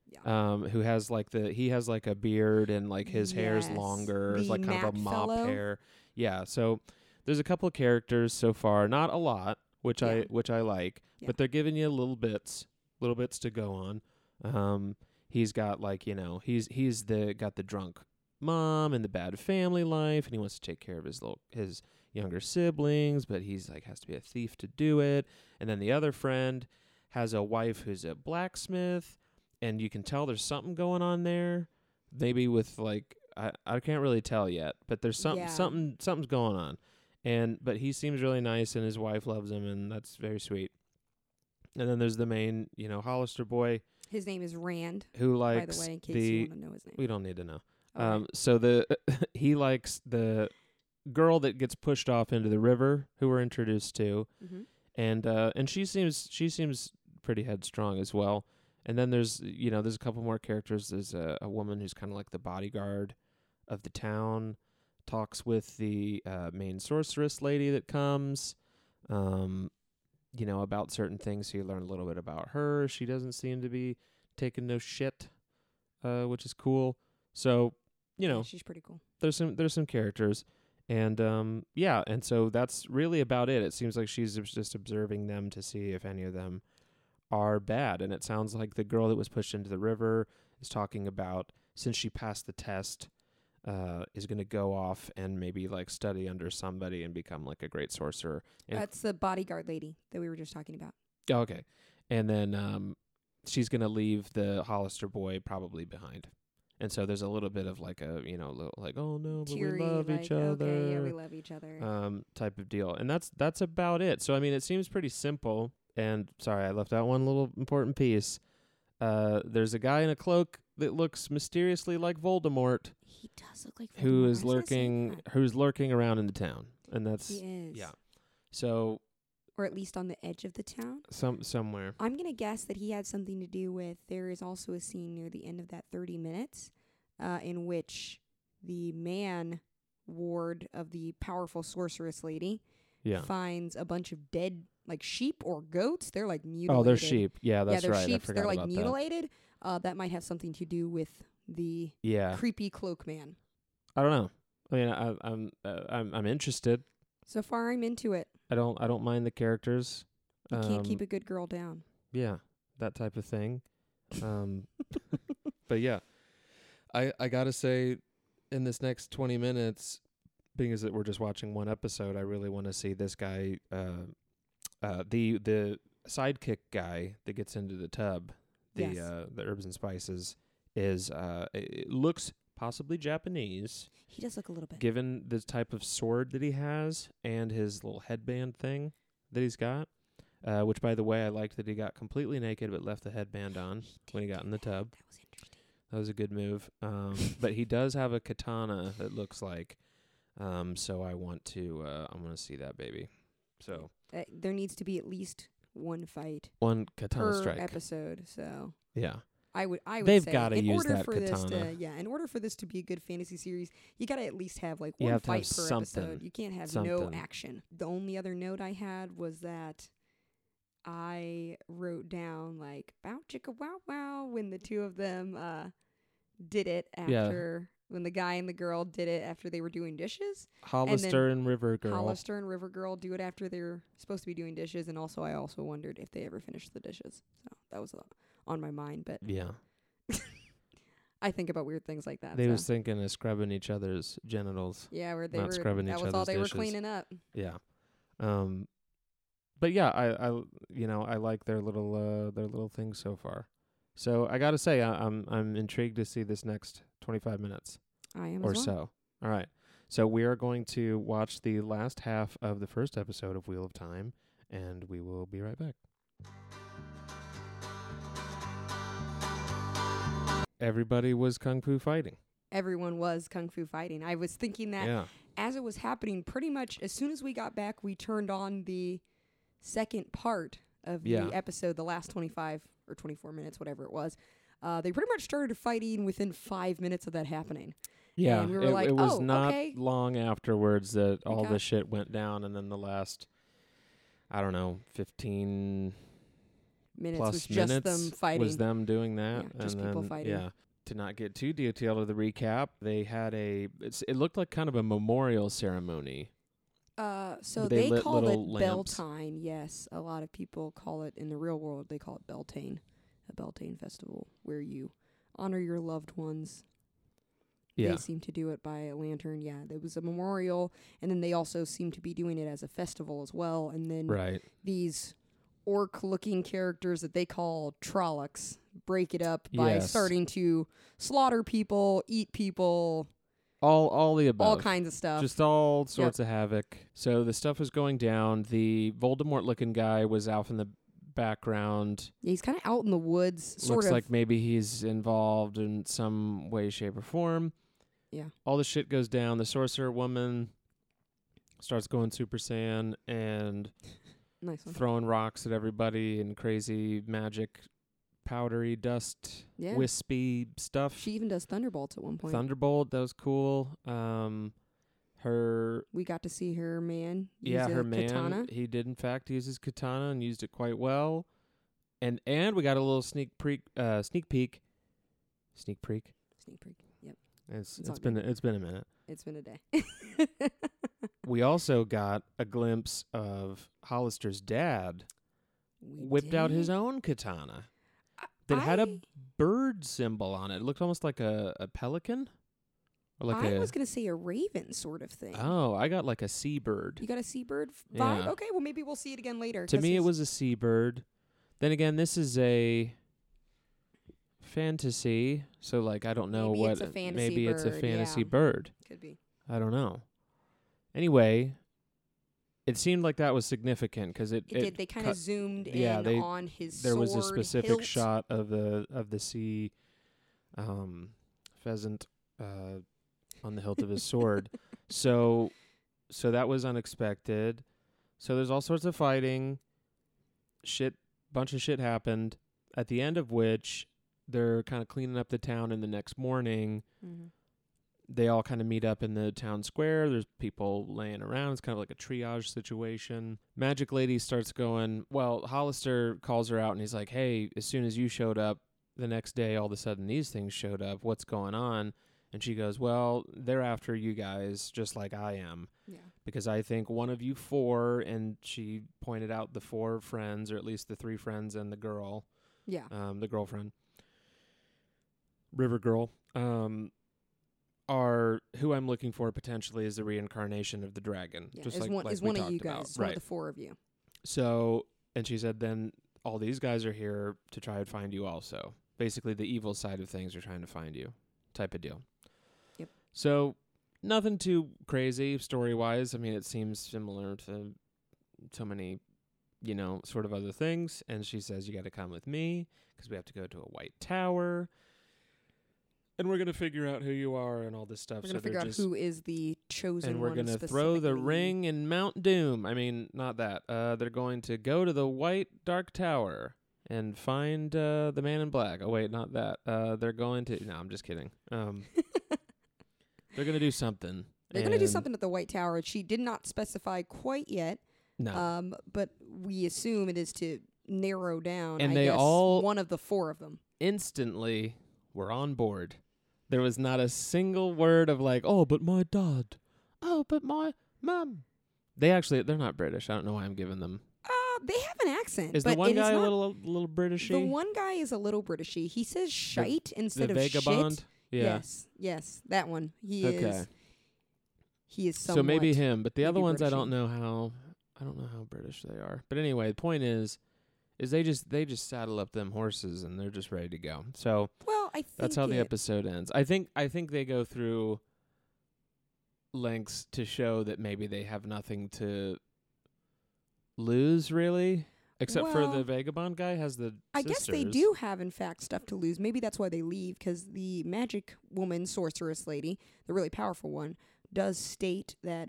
Yeah. Who has like he has like a beard and like his hair is longer. It's like kind of a mop hair. Yeah. So there's a couple of characters so far, not a lot. Which I like, but they're giving you little bits to go on. He's got like, you know, he's got the drunk mom and the bad family life, and he wants to take care of his younger siblings, but he's like has to be a thief to do it. And then the other friend has a wife who's a blacksmith, and you can tell there's something going on there. Maybe with like I can't really tell yet, but there's something's going on. But he seems really nice, and his wife loves him, and that's very sweet. And then there's the main, you know, Hollister boy. His name is Rand. Who likes by the way, in case you want to know his name. We don't need to know. Okay. So he likes the girl that gets pushed off into the river, who we're introduced to, and she seems pretty headstrong as well. And then there's a couple more characters. There's a woman who's kind of like the bodyguard of the town. Talks with the main sorceress lady that comes, you know, about certain things. So you learn a little bit about her. She doesn't seem to be taking no shit, which is cool. So, you know, she's pretty cool. There's some characters, and and so that's really about it. It seems like she's just observing them to see if any of them are bad. And it sounds like the girl that was pushed into the river is talking about since she passed the test. Is going to go off and maybe like study under somebody and become like a great sorcerer. And that's the bodyguard lady that we were just talking about. Okay. And then she's going to leave the Hollister boy probably behind. And so there's a little bit of like a, you know, little, like, oh no, but we love each other. Okay, yeah, we love each other. Type of deal. And that's about it. So, I mean, it seems pretty simple. And sorry, I left out one little important piece. There's a guy in a cloak that looks mysteriously like Voldemort. He does look like Voldemort. Who's lurking around in the town. And that's he is. Yeah. So or at least on the edge of the town. Somewhere. I'm gonna guess that he had something to do with there is also a scene near the end of that 30 minutes, in which the man ward of the powerful sorceress lady finds a bunch of dead like sheep or goats. They're like mutilated. Oh, they're sheep. Yeah, that's right. Sheep. They're like mutilated. That might have something to do with the creepy cloak man. I don't know. I mean, I'm interested. So far, I'm into it. I don't mind the characters. You can't keep a good girl down. Yeah, that type of thing. But yeah, I gotta say, in this next 20 minutes, being as that we're just watching one episode, I really want to see this guy, the sidekick guy that gets into the tub. The herbs and spices is it looks possibly Japanese. He does look a little bit. Given the type of sword that he has and his little headband thing that he's got, which by the way I liked that he got completely naked but left the headband on when he got in the tub. That was interesting. That was a good move. But he does have a katana that looks like. So I want to. I'm gonna see that baby. So there needs to be at least one fight, one katana per strike episode. So yeah, I would. They've got to use that katana. In order for this to be a good fantasy series, you got to at least have like one fight per episode. You can't have no action. The only other note I had was that I wrote down like bow chicka wow wow when the two of them did it after. Yeah. When the guy and the girl did it after they were doing dishes. Hollister and River Girl. Hollister and River Girl do it after they're supposed to be doing dishes. And also, I also wondered if they ever finished the dishes. So that was on my mind. But yeah, I think about weird things like that. They was thinking of scrubbing each other's genitals. Yeah, where they not were scrubbing each other's dishes. That was all they were cleaning up. Yeah, but yeah, I like their little things so far. So I gotta say, I'm intrigued to see this next 25 minutes. I am or as well. So. All right. So we are going to watch the last half of the first episode of Wheel of Time, and we will be right back. Everybody was kung fu fighting. Everyone was kung fu fighting. I was thinking that as it was happening, pretty much as soon as we got back, we turned on the second part of the episode, the last 25 or 24 minutes, whatever it was. They pretty much started fighting within 5 minutes of that happening. Yeah, and we were it was not long afterwards that all this shit went down, and then the last, 15 minutes plus was minutes just them fighting. Was them doing that. Yeah, just people fighting. Yeah. To not get too detailed of the recap, they had it looked like kind of a memorial ceremony. So they called it lamps. Beltane, yes. A lot of people call it, in the real world, they call it Beltane. A Beltane festival where you honor your loved ones. Yeah. They seem to do it by a lantern. Yeah, there was a memorial, and then they also seem to be doing it as a festival as well. And then these orc-looking characters that they call Trollocs break it up by starting to slaughter people, eat people. All the above. All kinds of stuff. Just all sorts of havoc. So the stuff was going down. The Voldemort-looking guy was out in the background. Yeah, he's kind of out in the woods. Looks like maybe he's involved in some way, shape, or form. Yeah. All the shit goes down. The sorcerer woman starts going Super Saiyan and throwing rocks at everybody and crazy magic, powdery dust, wispy stuff. She even does thunderbolts at one point. Thunderbolt, that was cool. We got to see her man use her katana. Man. He did, in fact, use his katana and used it quite well. And we got a little sneak peek. Sneak peek. Yep. It's been a minute. It's been a day. We also got a glimpse of Hollister's dad. Out his own katana that had a bird symbol on it. It looked almost like a pelican. I was going to say a raven sort of thing. Oh, I got like a seabird. You got a seabird vibe? Yeah. Okay, well, maybe we'll see it again later. To me, it was a seabird. Then again, this is a fantasy. So, I don't know what. Maybe it's a fantasy bird. Could be. I don't know. Anyway, it seemed like that was significant because it did. They kind of zoomed in on his sword. There was a specific shot of the sea pheasant on the hilt of his sword. So that was unexpected. So there's all sorts of fighting. Bunch of shit happened. At the end of which, they're kind of cleaning up the town, and the next morning, they all kind of meet up in the town square. There's people laying around. It's kind of like a triage situation. Magic Lady starts going, well, Hollister calls her out, and he's like, hey, as soon as you showed up, the next day, all of a sudden, these things showed up. What's going on? And she goes, well, they're after you guys, just like I am. Yeah. Because I think one of you four, and she pointed out the four friends, or at least the three friends and the girl. Yeah. The girlfriend. River Girl. Are who I'm looking for potentially is the reincarnation of the dragon. Yeah. Just one of you guys. Right. One of the four of you. So, and she said, then all these guys are here to try and find you also. Basically, the evil side of things are trying to find you type of deal. So, nothing too crazy story-wise. I mean, it seems similar to so many, sort of other things. And she says, you got to come with me because we have to go to a White Tower. And we're going to figure out who you are and all this stuff. We're going to figure out who is the chosen one. And we're going to throw the ring in Mount Doom. I mean, not that. They're going to go to the White Dark Tower and find the Man in Black. Oh, wait, not that. They're going to... No, I'm just kidding. They're going to do something. They're going to do something at the White Tower. She did not specify quite yet. No. But we assume it is to narrow down, and I guess, all one of the four of them. Instantly... We're on board. There was not a single word of like, oh, but my dad. Oh, but my mum. They're not British. I don't know why I'm giving them. They have an accent. Is the one guy a little Britishy? The one guy is a little Britishy. He says shite instead of vagabond? Shit. Yeah. Yes, that one. He is somewhat. So maybe him, but the other ones British. I don't know how British they are. But anyway, the point is they just saddle up them horses and they're just ready to go. So that's how the episode ends. I think they go through lengths to show that maybe they have nothing to lose, really, except for the vagabond guy has the sisters. I guess they do have, in fact, stuff to lose. Maybe that's why they leave, because the magic woman, sorceress lady, the really powerful one, does state that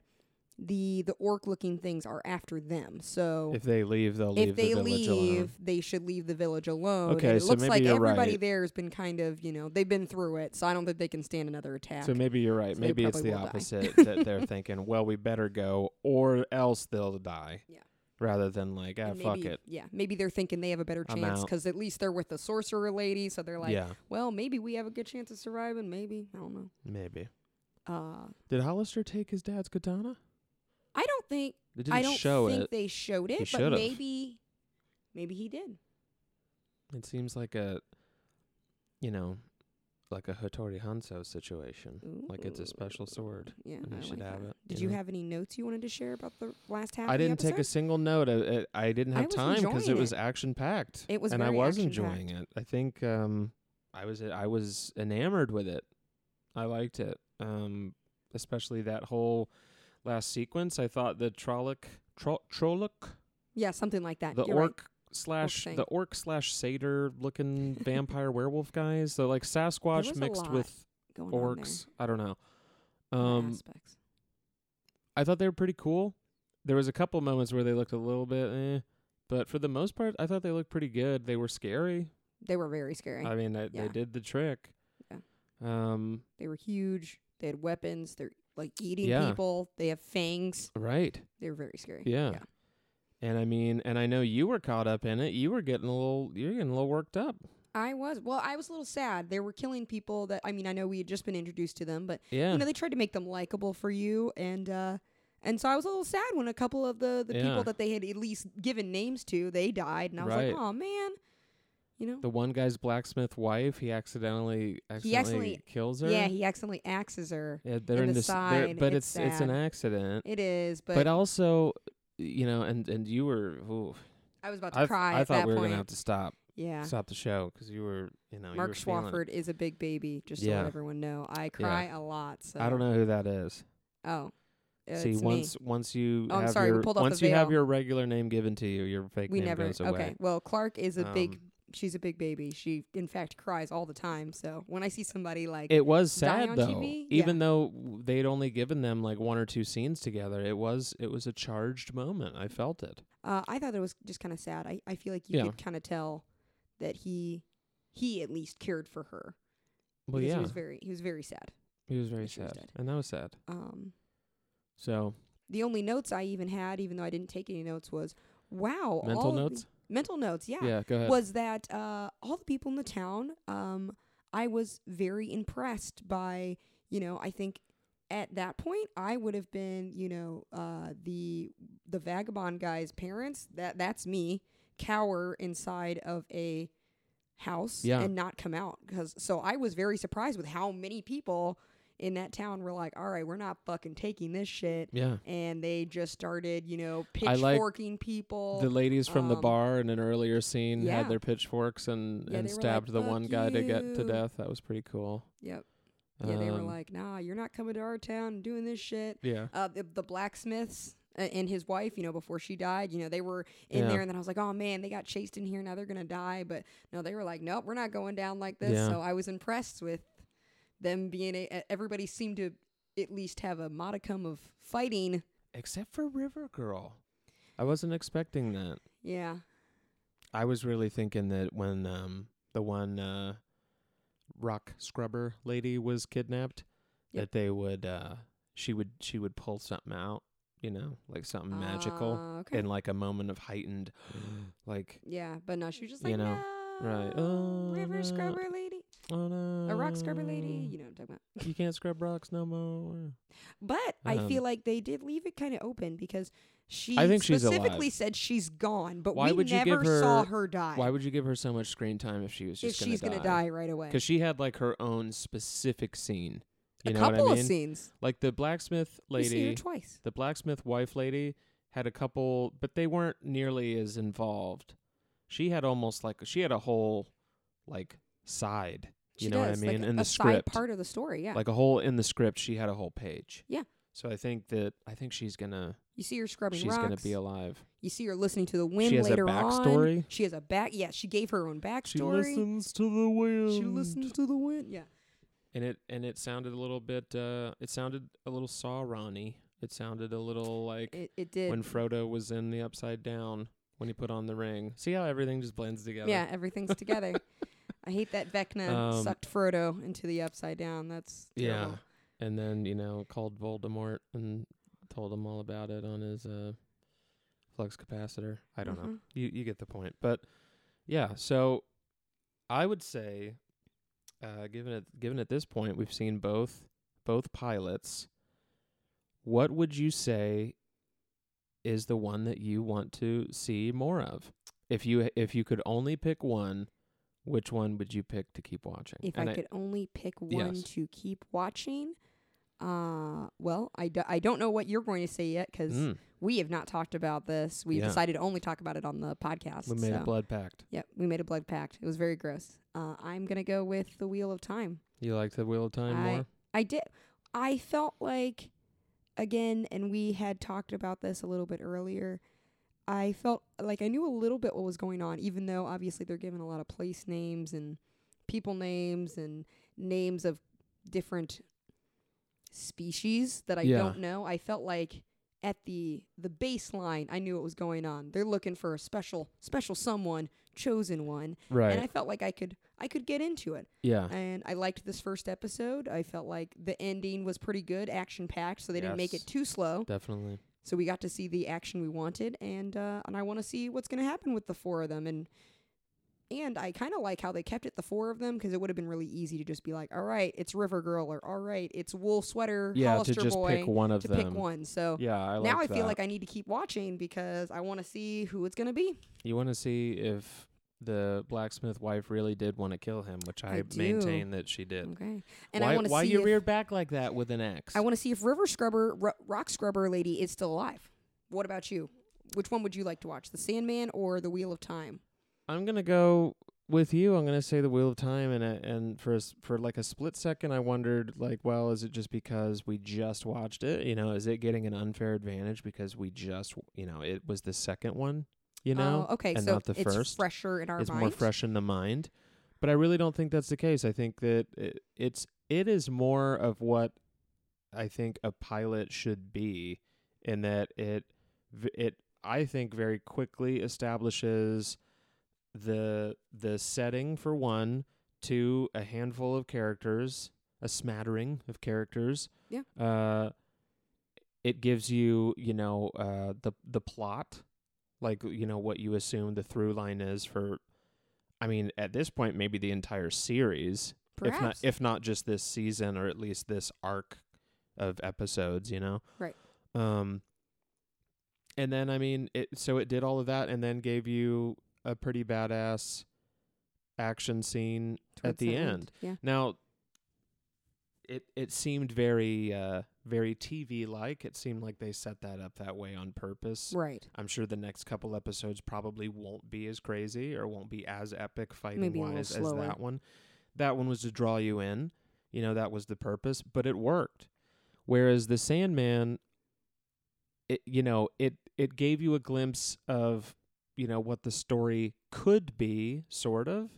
the orc-looking things are after them. So if they leave, they'll leave the village alone. If they leave, they should leave the village alone. Okay, and it looks like everybody there has been kind of, they've been through it, so I don't think they can stand another attack. So maybe you're right. So maybe it's the opposite that they're thinking, well, we better go or else they'll die. Yeah. Rather than like, fuck it. Yeah, maybe they're thinking they have a better chance because at least they're with the sorcerer lady. So they're like, well, maybe we have a good chance of surviving. Maybe. I don't know. Maybe. Did Hollister take his dad's katana? I don't think they showed it, but maybe he did. It seems like a Hattori Hanzo situation. Ooh. Like it's a special sword. Yeah, and you should have it. Did you have any notes you wanted to share about the last half? I didn't take a single note. I didn't have time because it was action packed. It was, and I was enjoying it. I think I was enamored with it. I liked it, especially that whole last sequence. I thought the Trolloc? Yeah, something like that. The orc slash satyr looking vampire werewolf guys. So like Sasquatch mixed with orcs. I don't know. I thought they were pretty cool. There was a couple moments where they looked a little bit, but for the most part, I thought they looked pretty good. They were scary. They were very scary. I mean, they did the trick. Yeah. They were huge. They had weapons. They're eating people. They have fangs. Right. They're very scary. Yeah. And I mean, and I know you were caught up in it. You were getting a little worked up. I was. Well, I was a little sad. They were killing people that, I mean, I know we had just been introduced to them, but, they tried to make them likable for you. And so I was a little sad when a couple of the people that they had at least given names to, they died. And I was like, oh, man. The one guy's blacksmith wife, he accidentally kills her. Yeah, he accidentally axes her. Yeah, they're in the side. But it's an accident. It is, but also, and you were. Ooh, I was about to cry. I thought we were going to have to stop. Yeah, stop the show because you were. Mark Swofford is a big baby. Just to let everyone know, I cry a lot. So I don't know who that is. Oh. See, once you have your regular name given to you, your fake name goes away. Okay, well, Clark is a big. She's a big baby. She, in fact, cries all the time. So when I see somebody like it was sad on though, TV, even though they'd only given them like one or two scenes together, it was a charged moment. I felt it. I thought it was just kind of sad. I feel like you could kind of tell that he at least cared for her. Well, because he was very sad. He was very sad, and that was sad. So the only notes I even had, even though I didn't take any notes, was mental notes, go ahead. Was that all the people in the town, I was very impressed by, I think at that point I would have been, the vagabond guy's parents, that's me, cower inside of a house and not come out. So I was very surprised with how many people in that town were like, all right, we're not fucking taking this shit. Yeah. And they just started, pitchforking people. The ladies from the bar in an earlier scene had their pitchforks and stabbed like, the one guy to get to death. That was pretty cool. Yep. Yeah, they were like, nah, you're not coming to our town and doing this shit. Yeah. The blacksmiths and his wife, before she died, they were in there. And then I was like, oh, man, they got chased in here. Now they're going to die. But no, they were like, nope, we're not going down like this. Yeah. So I was impressed with them being everybody seemed to at least have a modicum of fighting. Except for River Girl. I wasn't expecting that. Yeah. I was really thinking that when the one rock scrubber lady was kidnapped, that they would she would pull something out, you know, like something magical in like a moment of heightened like yeah, but no, she was just like, you know, no, right. Oh, river scrubber lady. Oh no. A rock scrubber lady, you know what I'm talking about. You can't scrub rocks no more. But I feel like they did leave it kind of open because she specifically said she's gone, but we never saw her die. Why would you give her so much screen time if she was just going to die? If she's going to die right away. Because she had like her own specific scene. You know what I mean? A couple of scenes. Like the blacksmith lady. We see her twice. The blacksmith wife lady had a couple, but they weren't nearly as involved. She had almost like, she had a whole like side, you know what I mean? In the script. A side part of the story, yeah. Like a whole, in the script, she had a whole page. Yeah. So I think she's going to... You see her scrubbing rocks. She's going to be alive. You see her listening to the wind later on. She has a backstory. She has a back... Yeah, she gave her own backstory. She listens to the wind. Yeah. And it sounded a little bit... it sounded a little Sauron-y. It sounded a little like... It did. When Frodo was in the Upside Down, when he put on the ring. See how everything just blends together? Yeah, everything's together. I hate that Vecna sucked Frodo into the Upside Down. That's terrible. Yeah. And then, you know, called Voldemort and told him all about it on his flux capacitor. I don't know. You get the point. But, yeah, so I would say, given at this point, we've seen both pilots. What would you say is the one that you want to see more of? If you could only pick one, which one would you pick to keep watching? If I could only pick one to keep watching... well, I don't know what you're going to say yet because we have not talked about this. We decided to only talk about it on the podcast. We made a blood pact. Yep, we made a blood pact. It was very gross. I'm going to go with The Wheel of Time. You liked The Wheel of Time more? I did. I felt like, again, and we had talked about this a little bit earlier, I felt like I knew a little bit what was going on, even though obviously they're given a lot of place names and people names and names of different species that I don't know. I felt like at the baseline, I knew what was going on. They're looking for a special someone, chosen one. Right. And I felt like I could get into it. Yeah. And I liked this first episode. I felt like the ending was pretty good, action-packed, so they didn't make it too slow. Definitely. So we got to see the action we wanted, and I want to see what's going to happen with the four of them. And I kind of like how they kept it the four of them because it would have been really easy to just be like, all right, it's River Girl or all right, it's Wool Sweater, Hollister Boy. Yeah, to just pick one of them. So yeah, I feel like I need to keep watching because I want to see who it's going to be. You want to see if the blacksmith wife really did want to kill him, which I maintain that she did. Okay. And I want to see why you reared back like that with an axe. I want to see if River Scrubber, Rock Scrubber Lady is still alive. What about you? Which one would you like to watch, The Sandman or The Wheel of Time? I'm going to go with you. I'm going to say The Wheel of Time. And for like a split second, I wondered, like, well, is it just because we just watched it? You know, is it getting an unfair advantage because we just, you know, it was the second one, you know? Oh, okay. And so not the first. It's fresher in our mind. It's more fresh in the mind. But I really don't think that's the case. I think that it is more of what I think a pilot should be in that it I think, very quickly establishes the setting for one, two, a handful of characters, a smattering of characters. Yeah. It gives you, you know, the plot, like, you know, what you assume the through line is for, I mean, at this point, maybe the entire series, perhaps. if not just this season or at least this arc of episodes, you know? Right. And then, I mean, it did all of that and then gave you a pretty badass action scene at the end. Yeah. Now, it seemed very very TV-like. It seemed like they set that up that way on purpose. Right. I'm sure the next couple episodes probably won't be as crazy or won't be as epic fighting-wise as that one. That one was to draw you in. You know, that was the purpose, but it worked. Whereas The Sandman, it gave you a glimpse of, you know, what the story could be, sort of,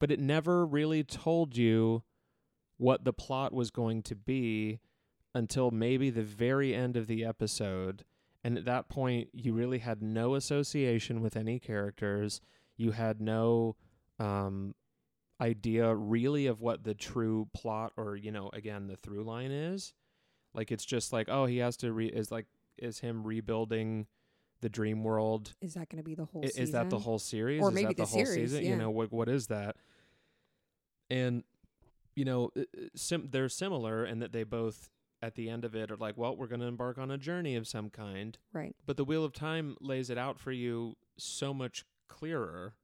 but it never really told you what the plot was going to be until maybe the very end of the episode. And at that point, you really had no association with any characters. You had no idea really of what the true plot or, you know, again, the through line is. Like, it's just like, oh, he has to is him rebuilding the dream world. Is that going to be the whole season? Is that the whole series? Or maybe the whole season? Yeah. You know, what is that? And, you know, they're similar in that they both, at the end of it, are like, well, we're going to embark on a journey of some kind. Right. But The Wheel of Time lays it out for you so much clearer,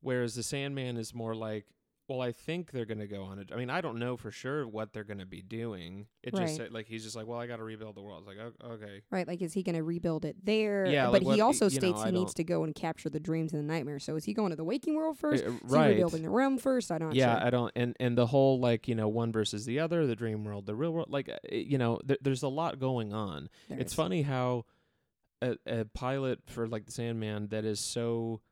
whereas The Sandman is more like, well, I think they're going to go on it. I mean, I don't know for sure what they're going to be doing. It just like, he's just like, well, I got to rebuild the world. It's like, okay. Right. Like, is he going to rebuild it there? Yeah. But like, he also states he needs to go and capture the dreams and the nightmares. So is he going to the waking world first? Is he rebuilding the realm first? I'm not sure. Yeah. I don't. And the whole, like, you know, one versus the other, the dream world, the real world, like, you know, there's a lot going on. It's funny how a pilot for like The Sandman that is so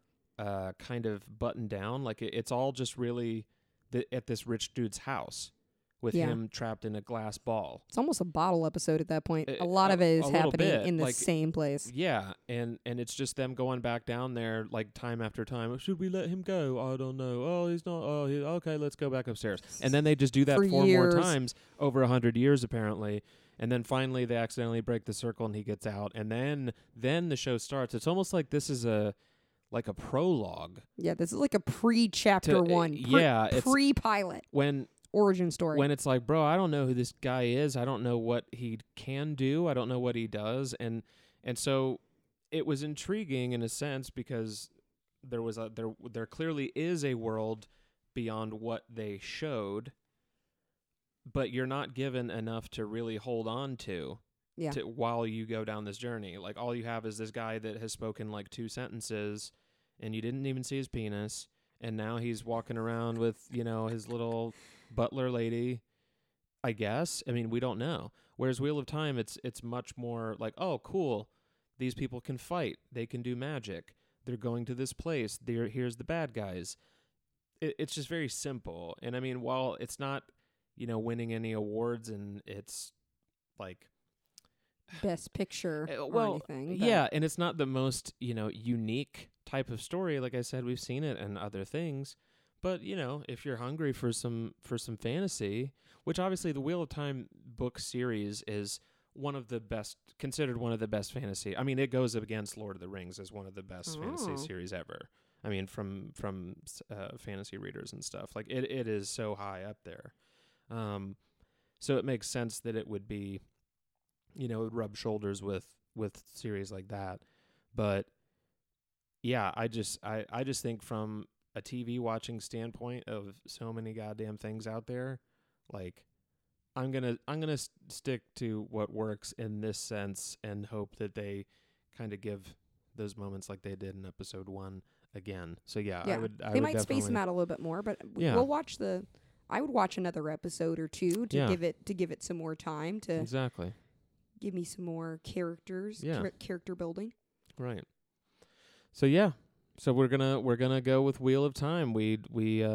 kind of buttoned down, like it's all just really at this rich dude's house with him trapped in a glass ball. It's almost a bottle episode at that point. A lot of it is happening in the same place. Yeah, and it's just them going back down there like time after time. Should we let him go? I don't know. Oh, he's not. Oh, okay, let's go back upstairs. And then they just do that four more times over 100 years apparently. And then finally they accidentally break the circle and he gets out. And then the show starts. It's almost like this is a prologue. Yeah, this is like a pre-chapter one. Yeah. Pre-pilot. Origin story. When it's like, bro, I don't know who this guy is. I don't know what he can do. I don't know what he does. And so it was intriguing in a sense because there clearly is a world beyond what they showed, but you're not given enough to really hold on to. Yeah. While you go down this journey. Like, all you have is this guy that has spoken like two sentences and you didn't even see his penis, and now he's walking around with, you know, his little butler lady, I guess. I mean, we don't know. Whereas Wheel of Time, it's much more like, oh, cool, these people can fight, they can do magic, they're going to this place, here's the bad guys. It's just very simple. And I mean, while it's not, you know, winning any awards and it's like best picture or anything. Yeah, and it's not the most, you know, unique type of story. Like I said, we've seen it in other things. But, you know, if you're hungry for some fantasy, which obviously the Wheel of Time book series is considered one of the best fantasy. I mean, it goes up against Lord of the Rings as one of the best fantasy series ever. I mean, from fantasy readers and stuff. Like, it is so high up there. So it makes sense that it would be, you know, rub shoulders with series like that. But yeah, I just think from a TV watching standpoint of so many goddamn things out there, like I'm gonna stick to what works in this sense and hope that they kind of give those moments like they did in episode one again. So yeah. I would definitely space them out a little bit more, but we'll watch I would watch another episode or two to give it some more time to exactly. Give me some more characters, character building. Right. So so we're gonna go with Wheel of Time. We you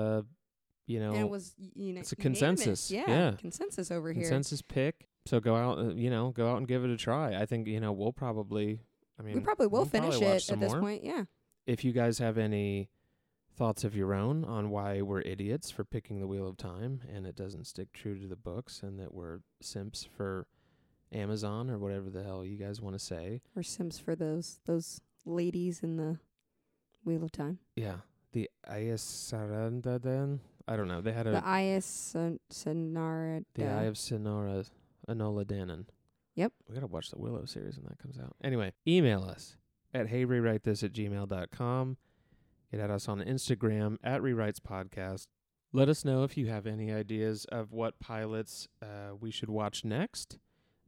know, and it was it's a consensus. Yeah, consensus over here. Consensus pick. So go out and give it a try. I think we'll probably. I mean, we probably will finish it at this point. Yeah. If you guys have any thoughts of your own on why we're idiots for picking the Wheel of Time and it doesn't stick true to the books and that we're simps for Amazon or whatever the hell you guys want to say. Or Sims for those ladies in the Wheel of Time. Yeah. The Ayasarandadan. I don't know. They had the Ayasanara. The Eye of Sinara Enola Danon. Yep. We got to watch the Willow series when that comes out. Anyway, email us at heyrewritethis@gmail.com. Get at us on Instagram @rewritespodcast. Let us know if you have any ideas of what pilots we should watch next.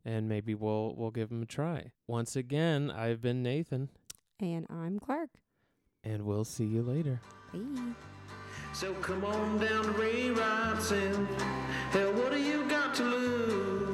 And maybe we'll give them a try. Once again, I've been Nathan. And I'm Clark. And we'll see you later. Bye. So come on down to rewrites and hell, what do you got to lose?